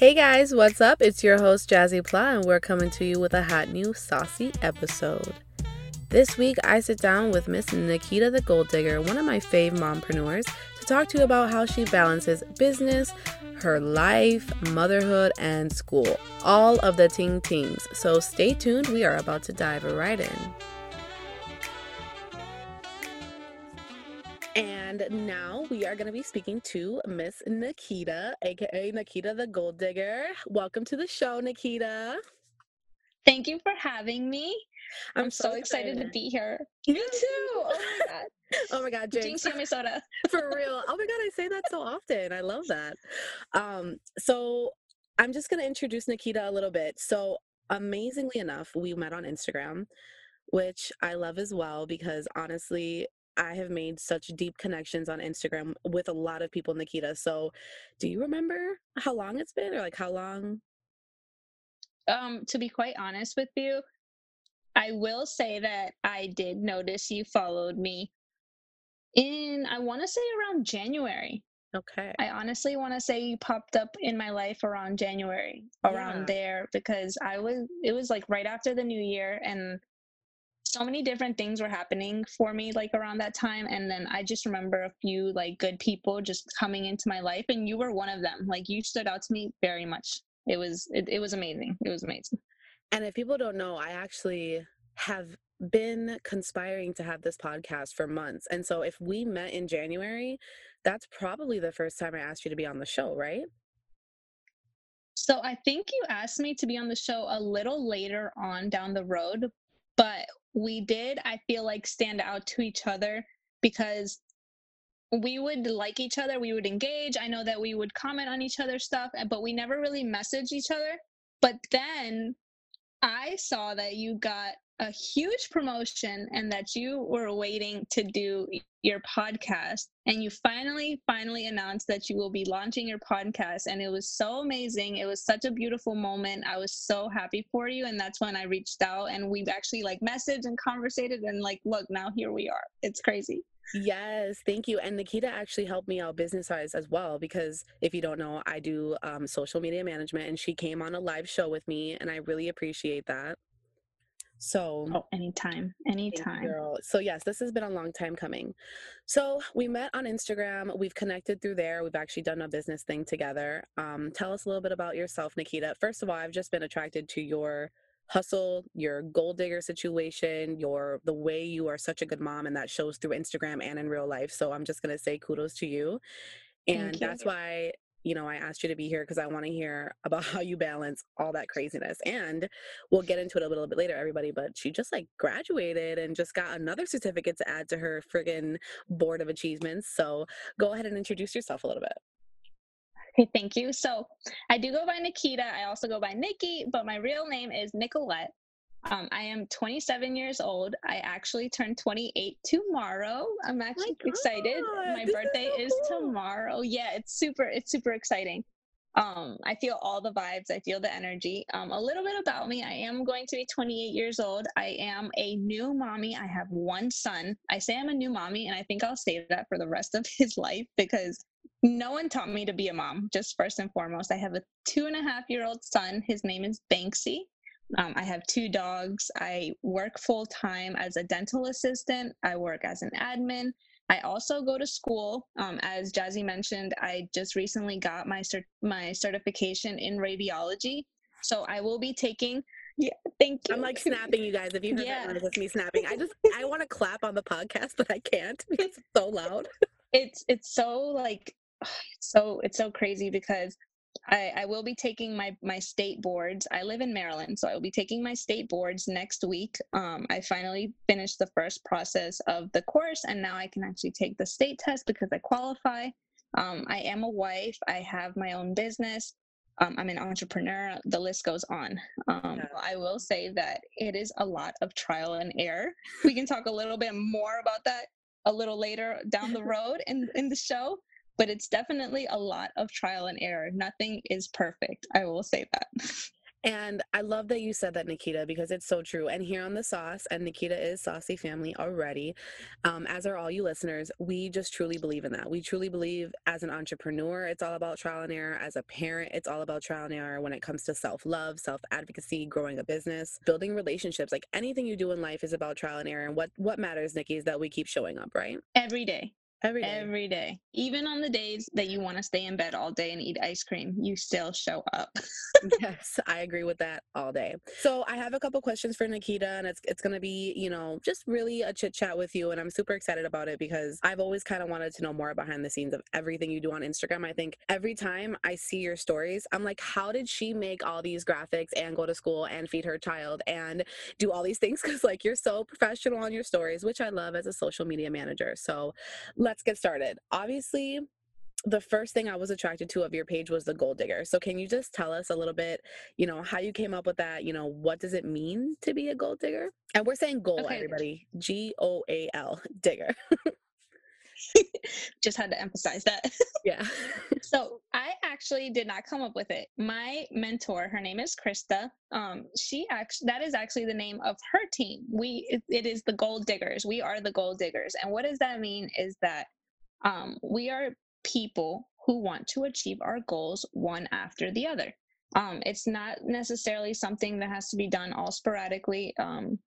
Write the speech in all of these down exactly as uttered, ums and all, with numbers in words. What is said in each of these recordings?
Hey guys, what's up? It's your host Jazzy Pla, and we're coming to you with a hot new saucy episode. This week, I sit down with Miss Nikita the Gold Digger, one of my fave mompreneurs, to talk to you about how she balances business, her life, motherhood, and school. All of the ting tings. So stay tuned, we are about to dive right in. And now we are going to be speaking to Miss Nikita, aka Nikita the Gold Digger. Welcome to the show, Nikita. Thank you for having me. I'm, I'm so, so excited. excited to be here. You too. Oh my god. Oh my god, Jinx. Minnesota. For real. Oh my god, I say that so often. I love that. Um, so I'm just going to introduce Nikita a little bit. So amazingly enough, we met on Instagram, which I love as well because honestly, I have made such deep connections on Instagram with a lot of people, Nikita. So do you remember how long it's been or like how long? Um, to be quite honest with you, I will say that I did notice you followed me in, I want to say around January. Okay. I honestly want to say you popped up in my life around January, around yeah. there, because I was, it was like right after the new year and so many different things were happening for me like around that time. And then I just remember a few like good people just coming into my life, and you were one of them. Like you stood out to me very much. It was, it, it was amazing. It was amazing. And if people don't know, I actually have been conspiring to have this podcast for months. And so if we met in January, that's probably the first time I asked you to be on the show, right? So I think you asked me to be on the show a little later on down the road, but we did, I feel like, stand out to each other because we would like each other. We would engage. I know that we would comment on each other's stuff, but we never really messaged each other. But then I saw that you got a huge promotion and that you were waiting to do your podcast. And you finally, finally announced that you will be launching your podcast. And it was so amazing. It was such a beautiful moment. I was so happy for you. And that's when I reached out and we've actually like messaged and conversated and like, look, now here we are. It's crazy. Yes, thank you. And Nikita actually helped me out business-wise as well, because if you don't know, I do um, social media management, and she came on a live show with me, and I really appreciate that. So, oh, anytime, anytime. Girl. So yes, this has been a long time coming. So we met on Instagram. We've connected through there. We've actually done a business thing together. Um, tell us a little bit about yourself, Nikita. First of all, I've just been attracted to your hustle, your gold digger situation, your the way you are such a good mom, and that shows through Instagram and in real life. So I'm just going to say kudos to you. And Thank you. That's why, you know, I asked you to be here because I want to hear about how you balance all that craziness. And we'll get into it a little bit later, everybody, but she just like graduated and just got another certificate to add to her friggin' board of achievements. So go ahead and introduce yourself a little bit. Okay, thank you. So I do go by Nikita. I also go by Nikki, but my real name is Nicolette. Um, I am twenty-seven years old. I actually turned twenty-eight tomorrow. I'm actually oh my excited. God, my birthday is, so cool. is tomorrow. Yeah, it's super, it's super exciting. Um, I feel all the vibes. I feel the energy. Um, a little bit about me. I am going to be twenty-eight years old. I am a new mommy. I have one son. I say I'm a new mommy, and I think I'll say that for the rest of his life because no one taught me to be a mom, just first and foremost. I have a two and a half year old son. His name is Banksy. Um, I have two dogs. I work full time as a dental assistant. I work as an admin. I also go to school. Um, as Jazzy mentioned, I just recently got my cert- my certification in radiology. So I will be taking... Yeah, thank you. I'm like snapping, you guys. If you heard yeah. that, it's me snapping. I just, I want to clap on the podcast, but I can't because it's so loud. It's, it's so like, it's so, it's so crazy because I, I will be taking my, my state boards. I live in Maryland, so I will be taking my state boards next week. Um, I finally finished the first process of the course, and now I can actually take the state test because I qualify. Um, I am a wife. I have my own business. Um, I'm an entrepreneur. The list goes on. Um, yeah. I will say that it is a lot of trial and error. We can talk a little bit more about that a little later down the road in, in the show, but it's definitely a lot of trial and error. Nothing is perfect. I will say that. And I love that you said that, Nikita, because it's so true. And here on The Sauce, and Nikita is Saucy family already, um, as are all you listeners, we just truly believe in that. We truly believe as an entrepreneur, it's all about trial and error. As a parent, it's all about trial and error when it comes to self-love, self-advocacy, growing a business, building relationships. Like anything you do in life is about trial and error. And what, what matters, Nikki, is that we keep showing up, right? Every day. Every day. Every day. Even on the days that you want to stay in bed all day and eat ice cream, you still show up. Yes, I agree with that all day. So I have a couple questions for Nikita, and it's it's going to be, you know, just really a chit chat with you. And I'm super excited about it because I've always kind of wanted to know more behind the scenes of everything you do on Instagram. I think every time I see your stories, I'm like, how did she make all these graphics and go to school and feed her child and do all these things? Because like you're so professional on your stories, which I love as a social media manager. So let's Let's get started. Obviously, the first thing I was attracted to of your page was the Goal Digger. So can you just tell us a little bit, you know, how you came up with that? You know, what does it mean to be a goal digger? And we're saying goal, okay, everybody. G O A L, digger. Just had to emphasize that. Yeah. So I actually did not come up with it. My mentor, her name is Krista. Um, she actually, that is actually the name of her team. We, it, it is the Goal Diggers. We are the Goal Diggers. And what does that mean is that, um, we are people who want to achieve our goals one after the other. Um, it's not necessarily something that has to be done all sporadically. Um,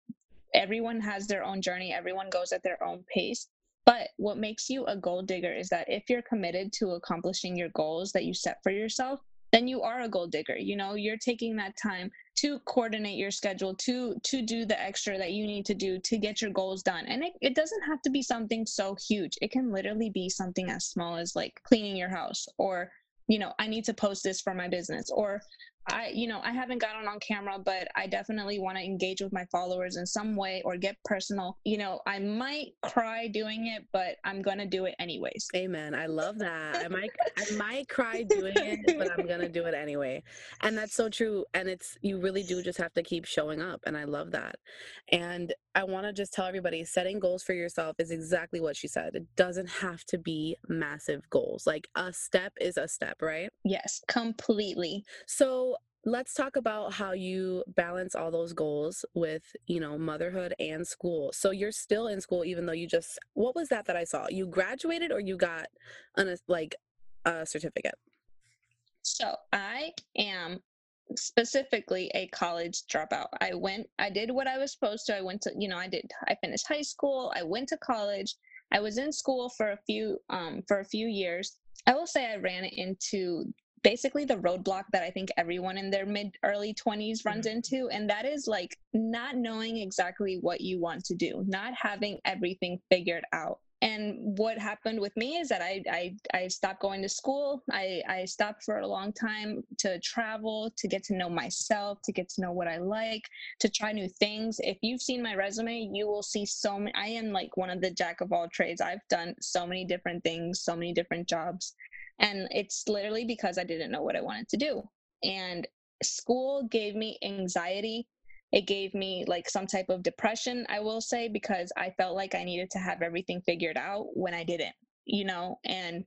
everyone has their own journey. Everyone goes at their own pace. But what makes you a goal digger is that if you're committed to accomplishing your goals that you set for yourself, then you are a goal digger. You know, you're taking that time to coordinate your schedule, to to do the extra that you need to do to get your goals done. And it, it doesn't have to be something so huge. It can literally be something as small as like cleaning your house, or, you know, I need to post this for my business, or I, you know, I haven't gotten on camera, but I definitely want to engage with my followers in some way or get personal. You know, I might cry doing it, but I'm going to do it anyways. Amen. I love that. I might, I might cry doing it, but I'm going to do it anyway. And that's so true. And it's, you really do just have to keep showing up. And I love that. And I want to just tell everybody, setting goals for yourself is exactly what she said. It doesn't have to be massive goals. Like a step is a step, right? Yes, completely. So, let's talk about how you balance all those goals with, you know, motherhood and school. So you're still in school, even though you just, what was that that I saw? You graduated or you got an, like a certificate? So I am specifically a college dropout. I went, I did what I was supposed to. I went to, you know, I did, I finished high school. I went to college. I was in school for a few, um, for a few years. I will say I ran into basically the roadblock that I think everyone in their mid early twenties runs into. And that is like not knowing exactly what you want to do, not having everything figured out. And what happened with me is that I, I, I stopped going to school. I, I stopped for a long time to travel, to get to know myself, to get to know what I like, to try new things. If you've seen my resume, you will see so many, I am like one of the jack of all trades. I've done so many different things, so many different jobs. And it's literally because I didn't know what I wanted to do. And school gave me anxiety. It gave me like some type of depression, I will say, because I felt like I needed to have everything figured out when I didn't, you know, and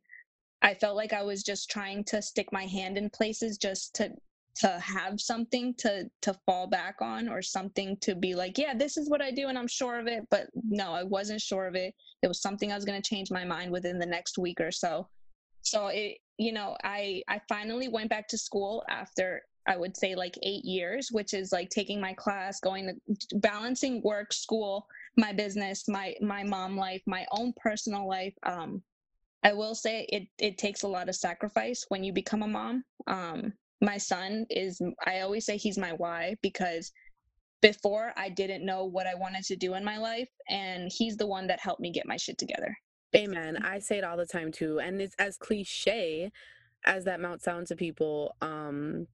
I felt like I was just trying to stick my hand in places just to to have something to to fall back on, or something to be like, yeah, this is what I do and I'm sure of it. But no, I wasn't sure of it. It was something I was going to change my mind within the next week or so. So it, you know, I, I finally went back to school after I would say like eight years, which is like taking my class, going to balancing work, school, my business, my, my mom life, my own personal life. Um, I will say it, it takes a lot of sacrifice when you become a mom. Um, my son is, I always say he's my why, because before I didn't know what I wanted to do in my life, and he's the one that helped me get my shit together. Amen. I say it all the time too. And it's as cliche as that might sound to people. Um,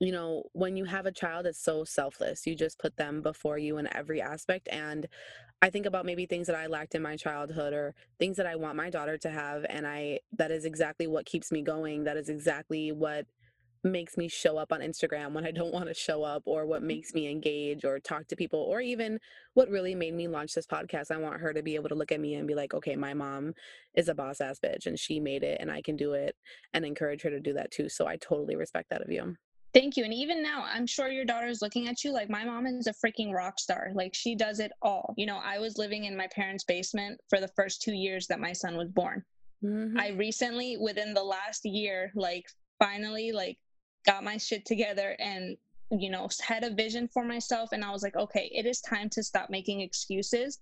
you know, when you have a child, it's so selfless. You just put them before you in every aspect. And I think about maybe things that I lacked in my childhood, or things that I want my daughter to have. And I, that is exactly what keeps me going. That is exactly what makes me show up on Instagram when I don't want to show up, or what makes me engage or talk to people, or even what really made me launch this podcast. I want her to be able to look at me and be like, okay, my mom is a boss ass bitch and she made it and I can do it, and encourage her to do that too. So I totally respect that of you. Thank you. And even now, I'm sure your daughter's looking at you like, my mom is a freaking rock star. Like, she does it all. You know, I was living in my parents' basement for the first two years that my son was born. Mm-hmm. I recently, within the last year, like finally, like got my shit together and, you know, had a vision for myself. And I was like, okay, it is time to stop making excuses.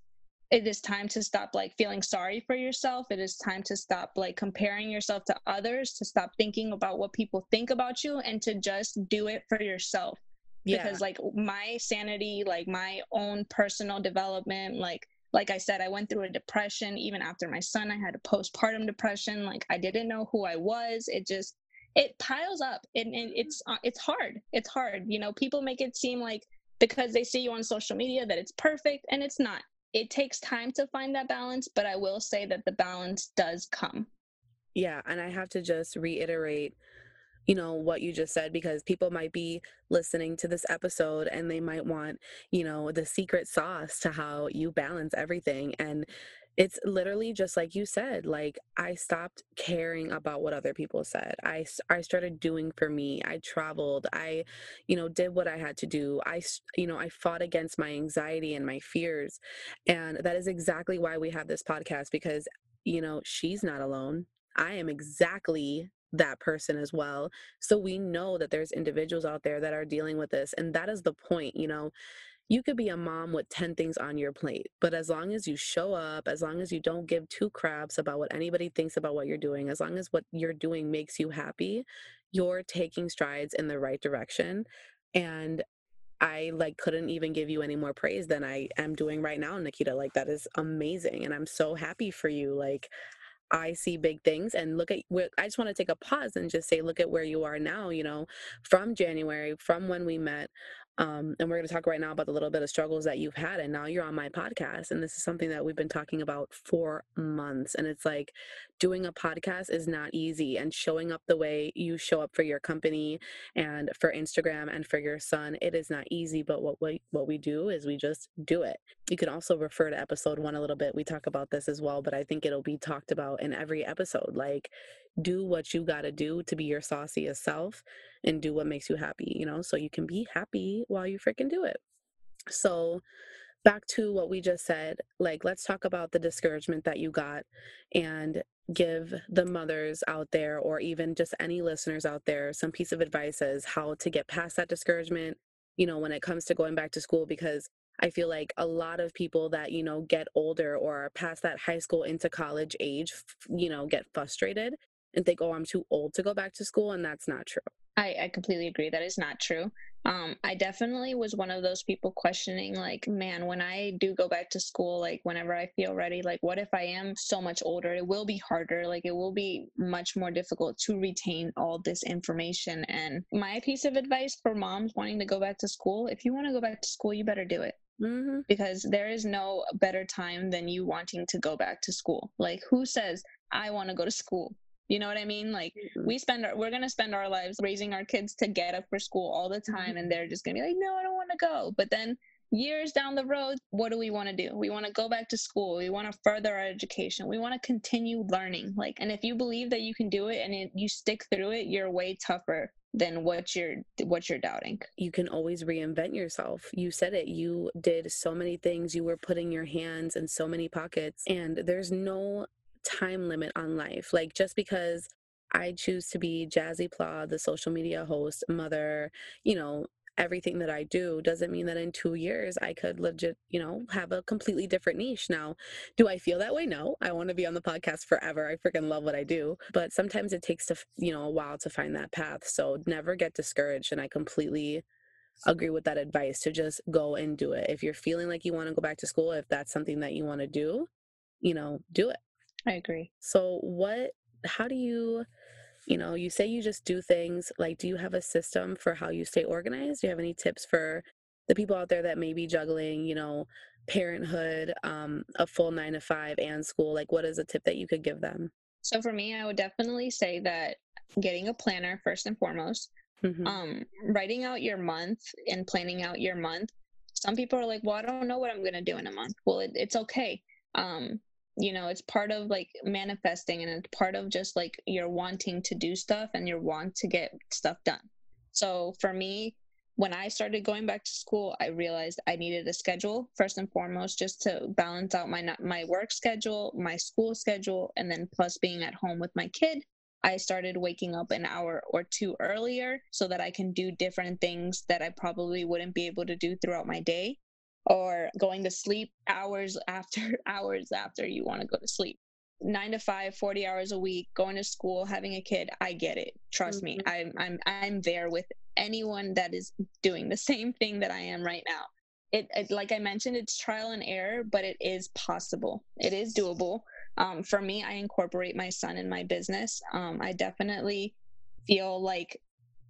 It is time to stop like feeling sorry for yourself. It is time to stop like comparing yourself to others, to stop thinking about what people think about you, and to just do it for yourself. Yeah. Because like my sanity, like my own personal development, like, like I said, I went through a depression. Even after my son, I had a postpartum depression. Like I didn't know who I was. It just, it piles up and, and it's, it's hard. It's hard. You know, people make it seem like because they see you on social media that it's perfect, and it's not. It takes time to find that balance, but I will say that the balance does come. Yeah. And I have to just reiterate, you know, what you just said, because people might be listening to this episode and they might want, you know, the secret sauce to how you balance everything. And it's literally just like you said, like I stopped caring about what other people said. I, I started doing for me. I traveled. I, you know, did what I had to do. I, you know, I fought against my anxiety and my fears. And that is exactly why we have this podcast, because, you know, she's not alone. I am exactly that person as well. So we know that there's individuals out there that are dealing with this. And that is the point, you know. You could be a mom with ten things on your plate, but as long as you show up, as long as you don't give two craps about what anybody thinks about what you're doing, as long as what you're doing makes you happy, you're taking strides in the right direction. And I like couldn't even give you any more praise than I am doing right now, Nikita. Like that is amazing. And I'm so happy for you. Like I see big things, and look at where, I just want to take a pause and just say, look at where you are now, you know, from January, from when we met. Um, and we're going to talk right now about the little bit of struggles that you've had, and now you're on my podcast. And this is something that we've been talking about for months. And it's like doing a podcast is not easy, and showing up the way you show up for your company and for Instagram and for your son, it is not easy. But what we, what we do is we just do it. You can also refer to episode one a little bit. We talk about this as well, but I think it'll be talked about in every episode. Like do what you got to do to be your sauciest self and do what makes you happy, you know, so you can be happy while you freaking do it. So back to what we just said, like, let's talk about the discouragement that you got, and give the mothers out there, or even just any listeners out there, some piece of advice as how to get past that discouragement, you know, when it comes to going back to school, because I feel like a lot of people that, you know, get older or are past that high school into college age, you know, get frustrated and think, oh, I'm too old to go back to school. And that's not true. I, I completely agree. That is not true. Um, I definitely was one of those people questioning, like, man, when I do go back to school, like whenever I feel ready, like, what if I am so much older? It will be harder. Like, it will be much more difficult to retain all this information. And my piece of advice for moms wanting to go back to school, if you want to go back to school, you better do it. Mm-hmm. Because there is no better time than you wanting to go back to school. Like, who says, I want to go to school? You know what I mean? Like we spend, our, we're going to spend our lives raising our kids to get up for school all the time. And they're just going to be like, no, I don't want to go. But then years down the road, what do we want to do? We want to go back to school. We want to further our education. We want to continue learning. Like, and if you believe that you can do it and it, you stick through it, you're way tougher than what you're, what you're doubting. You can always reinvent yourself. You said it, you did so many things. You were putting your hands in so many pockets, and there's no time limit on life. Like just because I choose to be Jazzy Pla, the social media host, mother, you know, everything that I do doesn't mean that in two years I could legit, you know, have a completely different niche. Now, do I feel that way? No, I want to be on the podcast forever. I freaking love what I do. But sometimes it takes, to, you know, a while to find that path. So never get discouraged. And I completely agree with that advice to just go and do it. If you're feeling like you want to go back to school, if that's something that you want to do, you know, do it. I agree. So what, how do you, you know, you say you just do things, like, do you have a system for how you stay organized? Do you have any tips for the people out there that may be juggling, you know, parenthood, um, a full nine to five and school? Like, what is a tip that you could give them? So for me, I would definitely say that getting a planner first and foremost, mm-hmm. um, writing out your month and planning out your month. Some people are like, well, I don't know what I'm going to do in a month. Well, it, it's okay. Um, You know, it's part of like manifesting, and it's part of just like you're wanting to do stuff and you're want to get stuff done. So for me, when I started going back to school, I realized I needed a schedule, first and foremost, just to balance out my my work schedule, my school schedule, and then plus being at home with my kid. I started waking up an hour or two earlier so that I can do different things that I probably wouldn't be able to do throughout my day, or going to sleep hours after hours after you want to go to sleep. Nine to five, forty hours a week, going to school, having a kid. I get it. Trust mm-hmm. me. I'm, I'm, I'm there with anyone that is doing the same thing that I am right now. It, it, like I mentioned, it's trial and error, but it is possible. It is doable. Um, for me, I incorporate my son in my business. Um, I definitely feel like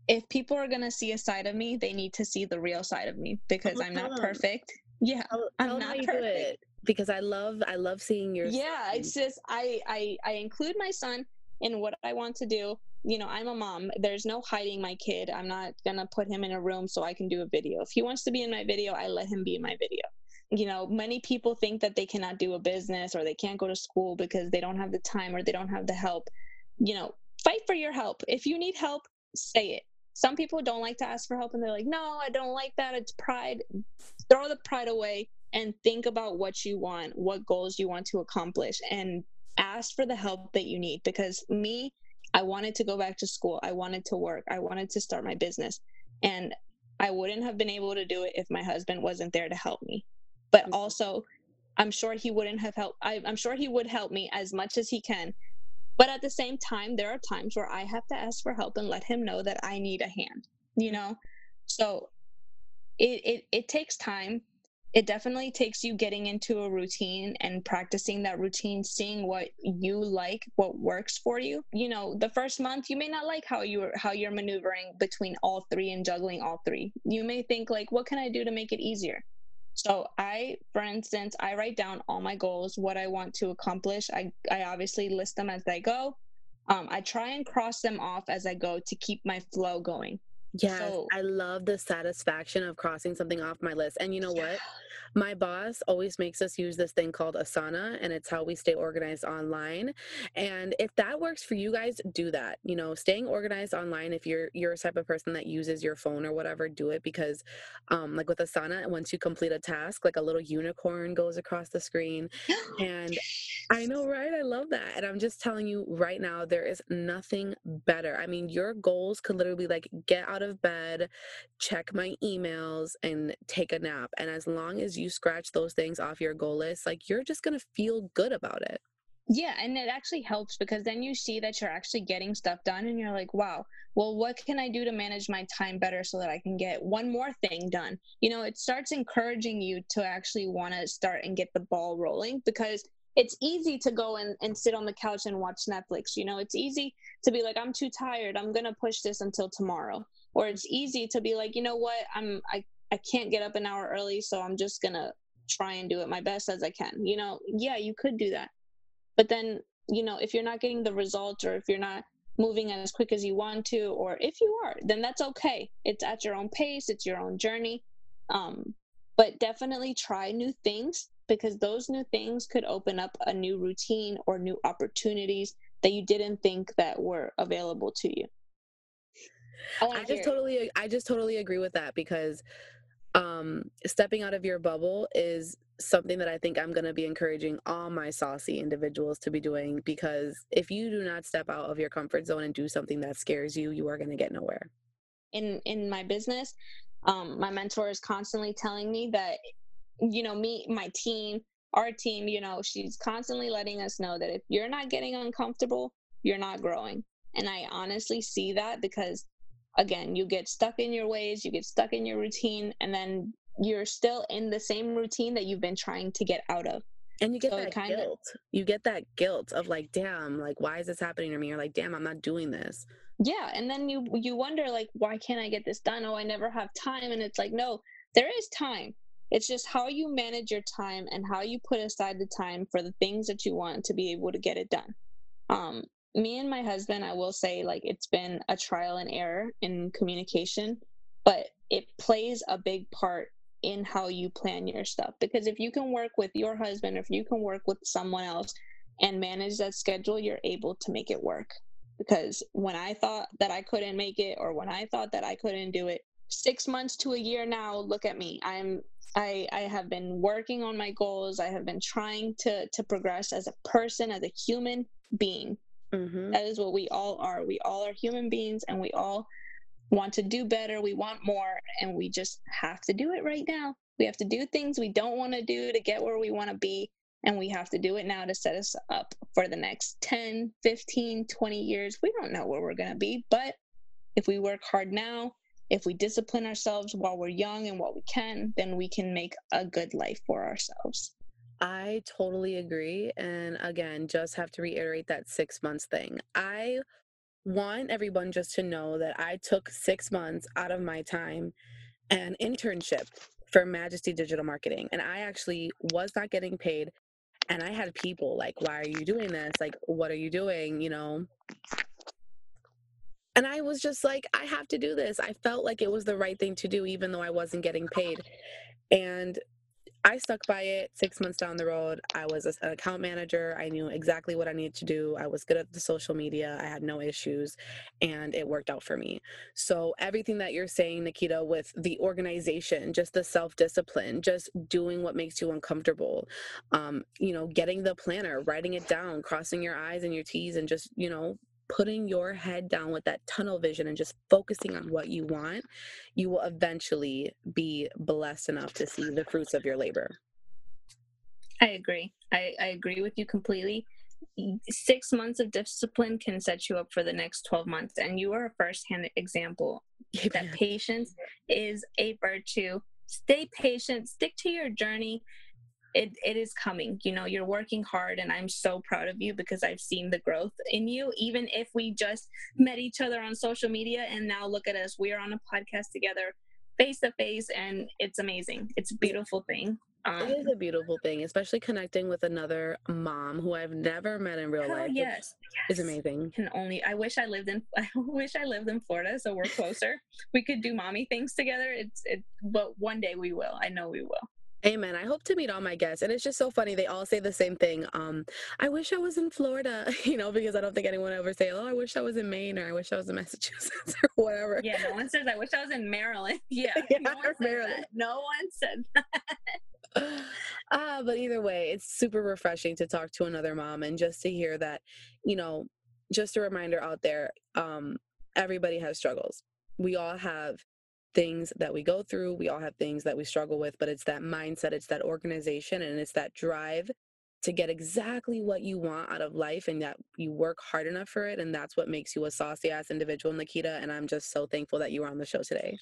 if people are going to see a side of me, they need to see the real side of me, because I'm not perfect. Yeah. I'm not perfect. Because I love, I love seeing your yeah, son. It's just, I, I, I include my son in what I want to do. You know, I'm a mom. There's no hiding my kid. I'm not going to put him in a room so I can do a video. If he wants to be in my video, I let him be in my video. You know, many people think that they cannot do a business or they can't go to school because they don't have the time or they don't have the help. You know, fight for your help. If you need help, say it. Some people don't like to ask for help and they're like, no, I don't like that. It's pride. Throw the pride away and think about what you want, what goals you want to accomplish, and ask for the help that you need. Because me, I wanted to go back to school. I wanted to work. I wanted to start my business. And I wouldn't have been able to do it if my husband wasn't there to help me. But also, I'm sure he wouldn't have helped. I, I'm sure he would help me as much as he can. But at the same time, there are times where I have to ask for help and let him know that I need a hand, you know? So it, it, it takes time. It definitely takes you getting into a routine and practicing that routine, seeing what you like, what works for you. You know, the first month, you may not like how you're, how you're maneuvering between all three and juggling all three. You may think like, what can I do to make it easier? So I, for instance, I write down all my goals, what I want to accomplish. I, I obviously list them as I go. Um, I try and cross them off as I go to keep my flow going. Yes, so, I love the satisfaction of crossing something off my list. And you know yeah. what? My boss always makes us use this thing called Asana, and it's how we stay organized online. And if that works for you guys, do that. You know, staying organized online, if you're you're a type of person that uses your phone or whatever, do it, because um, like with Asana, once you complete a task, like a little unicorn goes across the screen. And I know, right? I love that. And I'm just telling you right now, there is nothing better. I mean, your goals could literally like get out of bed, check my emails, and take a nap. And as long as you scratch those things off your goal list, like you're just going to feel good about it. Yeah. And it actually helps, because then you see that you're actually getting stuff done and you're like, wow, well, what can I do to manage my time better so that I can get one more thing done? You know, it starts encouraging you to actually want to start and get the ball rolling, because it's easy to go and, and sit on the couch and watch Netflix. You know, it's easy to be like, I'm too tired. I'm going to push this until tomorrow. Or it's easy to be like, you know what, I'm, I, I can't get up an hour early, so I'm just going to try and do it my best as I can. You know, yeah, you could do that. But then, you know, if you're not getting the results, or if you're not moving as quick as you want to, or if you are, then that's okay. It's at your own pace. It's your own journey. Um, but definitely try new things, because those new things could open up a new routine or new opportunities that you didn't think that were available to you. I, I just totally, I just totally agree with that, because um, stepping out of your bubble is something that I think I'm going to be encouraging all my saucy individuals to be doing, because if you do not step out of your comfort zone and do something that scares you, you are going to get nowhere. In, in my business, um, my mentor is constantly telling me that, you know, me, my team, our team, you know, she's constantly letting us know that if you're not getting uncomfortable, you're not growing. And I honestly see that, because again, you get stuck in your ways, you get stuck in your routine, and then you're still in the same routine that you've been trying to get out of. And you get so that kind guilt. Of, you get that guilt of like, damn, like, why is this happening to me? You're like, damn, I'm not doing this. Yeah. And then you, you wonder like, why can't I get this done? Oh, I never have time. And it's like, no, there is time. It's just how you manage your time and how you put aside the time for the things that you want to be able to get it done. Um, Me and my husband, I will say, like, it's been a trial and error in communication, but it plays a big part in how you plan your stuff. Because if you can work with your husband, if you can work with someone else and manage that schedule, you're able to make it work. because when I thought that I couldn't make it, or when I thought that I couldn't do it, six months to a year now, look at me. I'm I, I have been working on my goals. I have been trying to to progress as a person, as a human being. Mm-hmm. That is what we all are. We all are human beings, and we all want to do better. We want more, and we just have to do it right now. We have to do things we don't want to do to get where we want to be, and we have to do it now to set us up for the next ten, fifteen, twenty years. We don't know where we're going to be, but if we work hard now, if we discipline ourselves while we're young and while we can, then we can make a good life for ourselves. I totally agree. And again, just have to reiterate that six months thing. I want everyone just to know that I took six months out of my time and internship for Majesty Digital Marketing. And I actually was not getting paid. And I had people like, why are you doing this? Like, what are you doing? You know? And I was just like, I have to do this. I felt like it was the right thing to do, even though I wasn't getting paid. And I stuck by it. Six months down the road, I was an account manager. I knew exactly what I needed to do. I was good at the social media. I had no issues, and it worked out for me. So everything that you're saying, Nikita, with the organization, just the self-discipline, just doing what makes you uncomfortable, um, you know, getting the planner, writing it down, crossing your I's and your T's, and just, you know, putting your head down with that tunnel vision and just focusing on what you want, you will eventually be blessed enough to see the fruits of your labor. I agree. I, I agree with you completely. Six months of discipline can set you up for the next twelve months. And you are a firsthand example that yeah. patience is a virtue. Stay patient, stick to your journey. It it is coming, you know, you're working hard, and I'm so proud of you because I've seen the growth in you. Even if we just met each other on social media, and now look at us, we are on a podcast together face to face, and it's amazing. It's a beautiful thing. Um, it is a beautiful thing, especially connecting with another mom who I've never met in real oh, life. Yes, it's, yes. It's amazing. Can only, I wish I lived in, I wish I lived in Florida, so we're closer. We could do mommy things together. It's it, but one day we will, I know we will. Amen. I hope to meet all my guests. And it's just so funny. They all say the same thing. Um, I wish I was in Florida, you know, because I don't think anyone ever say, oh, I wish I was in Maine, or I wish I was in Massachusetts, or whatever. Yeah. No one says, I wish I was in Maryland. Yeah. yeah no, one Maryland. no one said that. uh, but either way, it's super refreshing to talk to another mom, and just to hear that, you know, just a reminder out there, um, everybody has struggles. We all have things that we go through. We all have things that we struggle with, but it's that mindset, it's that organization, and it's that drive to get exactly what you want out of life, and that you work hard enough for it. And that's what makes you a saucy ass individual, Nikita. And I'm just so thankful that you were on the show today.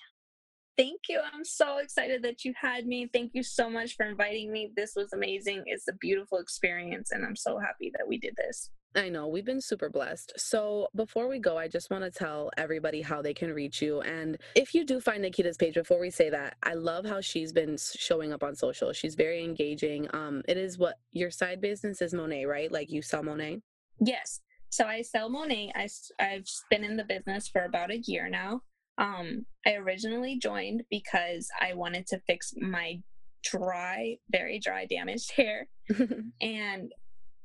Thank you. I'm so excited that you had me. Thank you so much for inviting me. This was amazing. It's a beautiful experience, and I'm so happy that we did this. I know, we've been super blessed. So before we go, I just want to tell everybody how they can reach you. And if you do find Nikita's page, before we say that, I love how she's been showing up on social. She's very engaging. Um, it is what your side business is, Monet, right? Like you sell Monet? Yes. So I sell Monet. I, I've been in the business for about a year now. Um, I originally joined because I wanted to fix my dry, very dry, damaged hair. And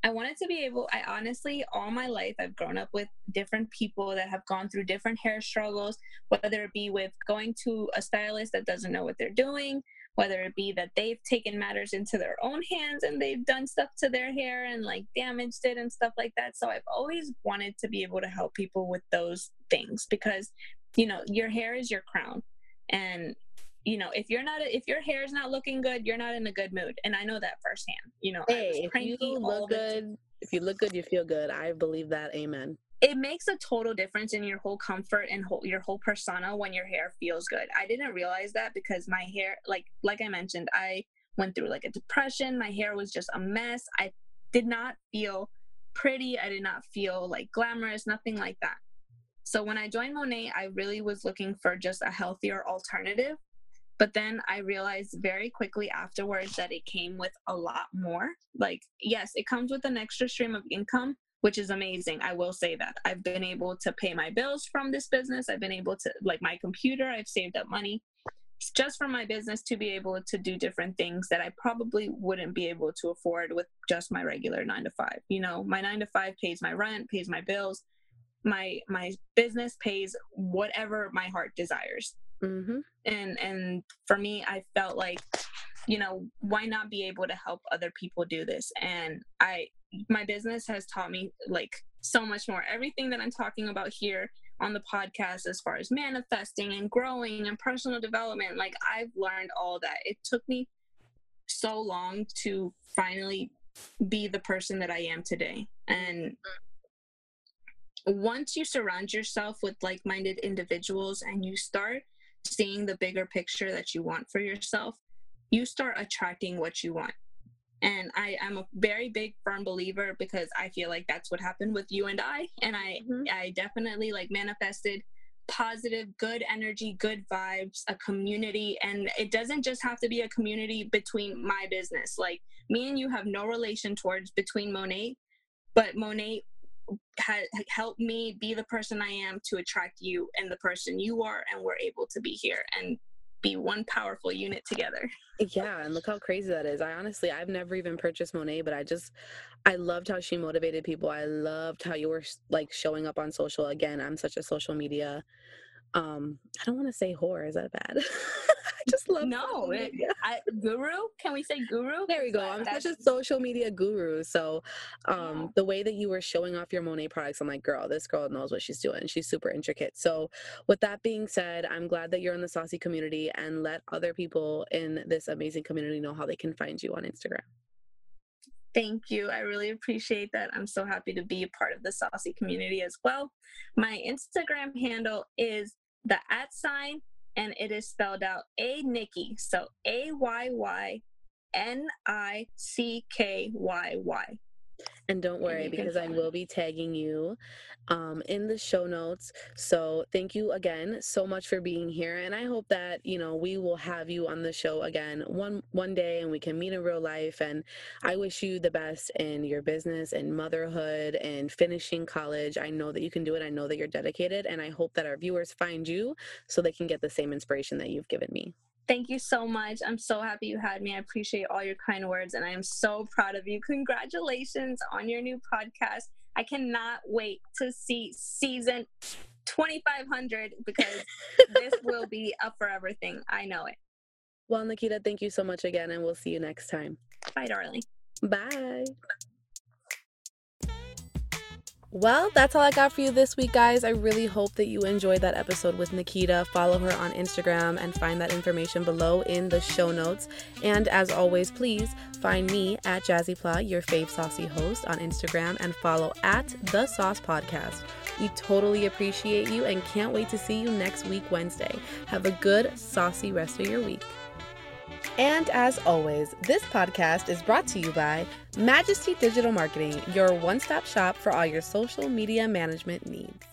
I wanted to be able, I honestly, all my life, I've grown up with different people that have gone through different hair struggles, whether it be with going to a stylist that doesn't know what they're doing, whether it be that they've taken matters into their own hands and they've done stuff to their hair and like damaged it and stuff like that. So I've always wanted to be able to help people with those things because, you know, your hair is your crown. And you know, if you're not, if your hair is not looking good, you're not in a good mood. And I know that firsthand, you know, hey, if you look good, if you look good, you feel good. I believe that. Amen. It makes a total difference in your whole comfort and whole, your whole persona when your hair feels good. I didn't realize that because my hair, like, like I mentioned, I went through like a depression. My hair was just a mess. I did not feel pretty. I did not feel like glamorous, nothing like that. So when I joined Monet, I really was looking for just a healthier alternative. But then I realized very quickly afterwards that it came with a lot more. Like, yes, it comes with an extra stream of income, which is amazing. I will say that. I've been able to pay my bills from this business. I've been able to, like my computer, I've saved up money just from my business to be able to do different things that I probably wouldn't be able to afford with just my regular nine to five. You know, my nine to five pays my rent, pays my bills. my my business pays whatever my heart desires. Mm-hmm. And and for me, I felt like, you know, why not be able to help other people do this? And I, my business has taught me like so much more. Everything that I'm talking about here on the podcast, as far as manifesting and growing and personal development, like I've learned all that. It took me so long to finally be the person that I am today. And once you surround yourself with like-minded individuals and you start seeing the bigger picture that you want for yourself, you start attracting what you want. And I, I'm a very big firm believer, because I feel like that's what happened with you and I. And I, mm-hmm. I definitely like manifested positive, good energy, good vibes, a community. And it doesn't just have to be a community between my business. Like me and you have no relation towards between Monat, but Monat had helped me be the person I am to attract you and the person you are. And we're able to be here and be one powerful unit together. Yeah, and look how crazy that is. I honestly, I've never even purchased Monat, but I just, I loved how she motivated people. I loved how you were like showing up on social. Again, I'm such a social media, um, I don't want to say whore. Is that bad? I just love no, it, I, guru. Can we say guru? There we go. I'm That's... such a social media guru. So um, yeah. The way that you were showing off your Monat products, I'm like, girl, this girl knows what she's doing. She's super intricate. So with that being said, I'm glad that you're in the Saucy community, and let other people in this amazing community know how they can find you on Instagram. Thank you. I really appreciate that. I'm so happy to be a part of the Saucy community as well. My Instagram handle is the at sign, and it is spelled out ayynickyy. So A Y Y N I C K Y Y. And don't worry, and because I will be tagging you um, in the show notes. So thank you again so much for being here. And I hope that, you know, we will have you on the show again one one day, and we can meet in real life. And I wish you the best in your business and motherhood and finishing college. I know that you can do it. I know that you're dedicated. And I hope that our viewers find you so they can get the same inspiration that you've given me. Thank you so much. I'm so happy you had me. I appreciate all your kind words, and I am so proud of you. Congratulations on your new podcast. I cannot wait to see season twenty-five hundred, because this will be a forever thing. I know it. Well, Nikita, thank you so much again, and we'll see you next time. Bye, darling. Bye. Well, that's all I got for you this week, guys. I really hope that you enjoyed that episode with Nikita. Follow her on Instagram and find that information below in the show notes. And as always, please find me at Jazzy Pla, your fave saucy host, on Instagram, and follow at The Sauce Podcast. We totally appreciate you and can't wait to see you next week, Wednesday. Have a good, saucy rest of your week. And as always, this podcast is brought to you by Majesty Digital Marketing, your one-stop shop for all your social media management needs.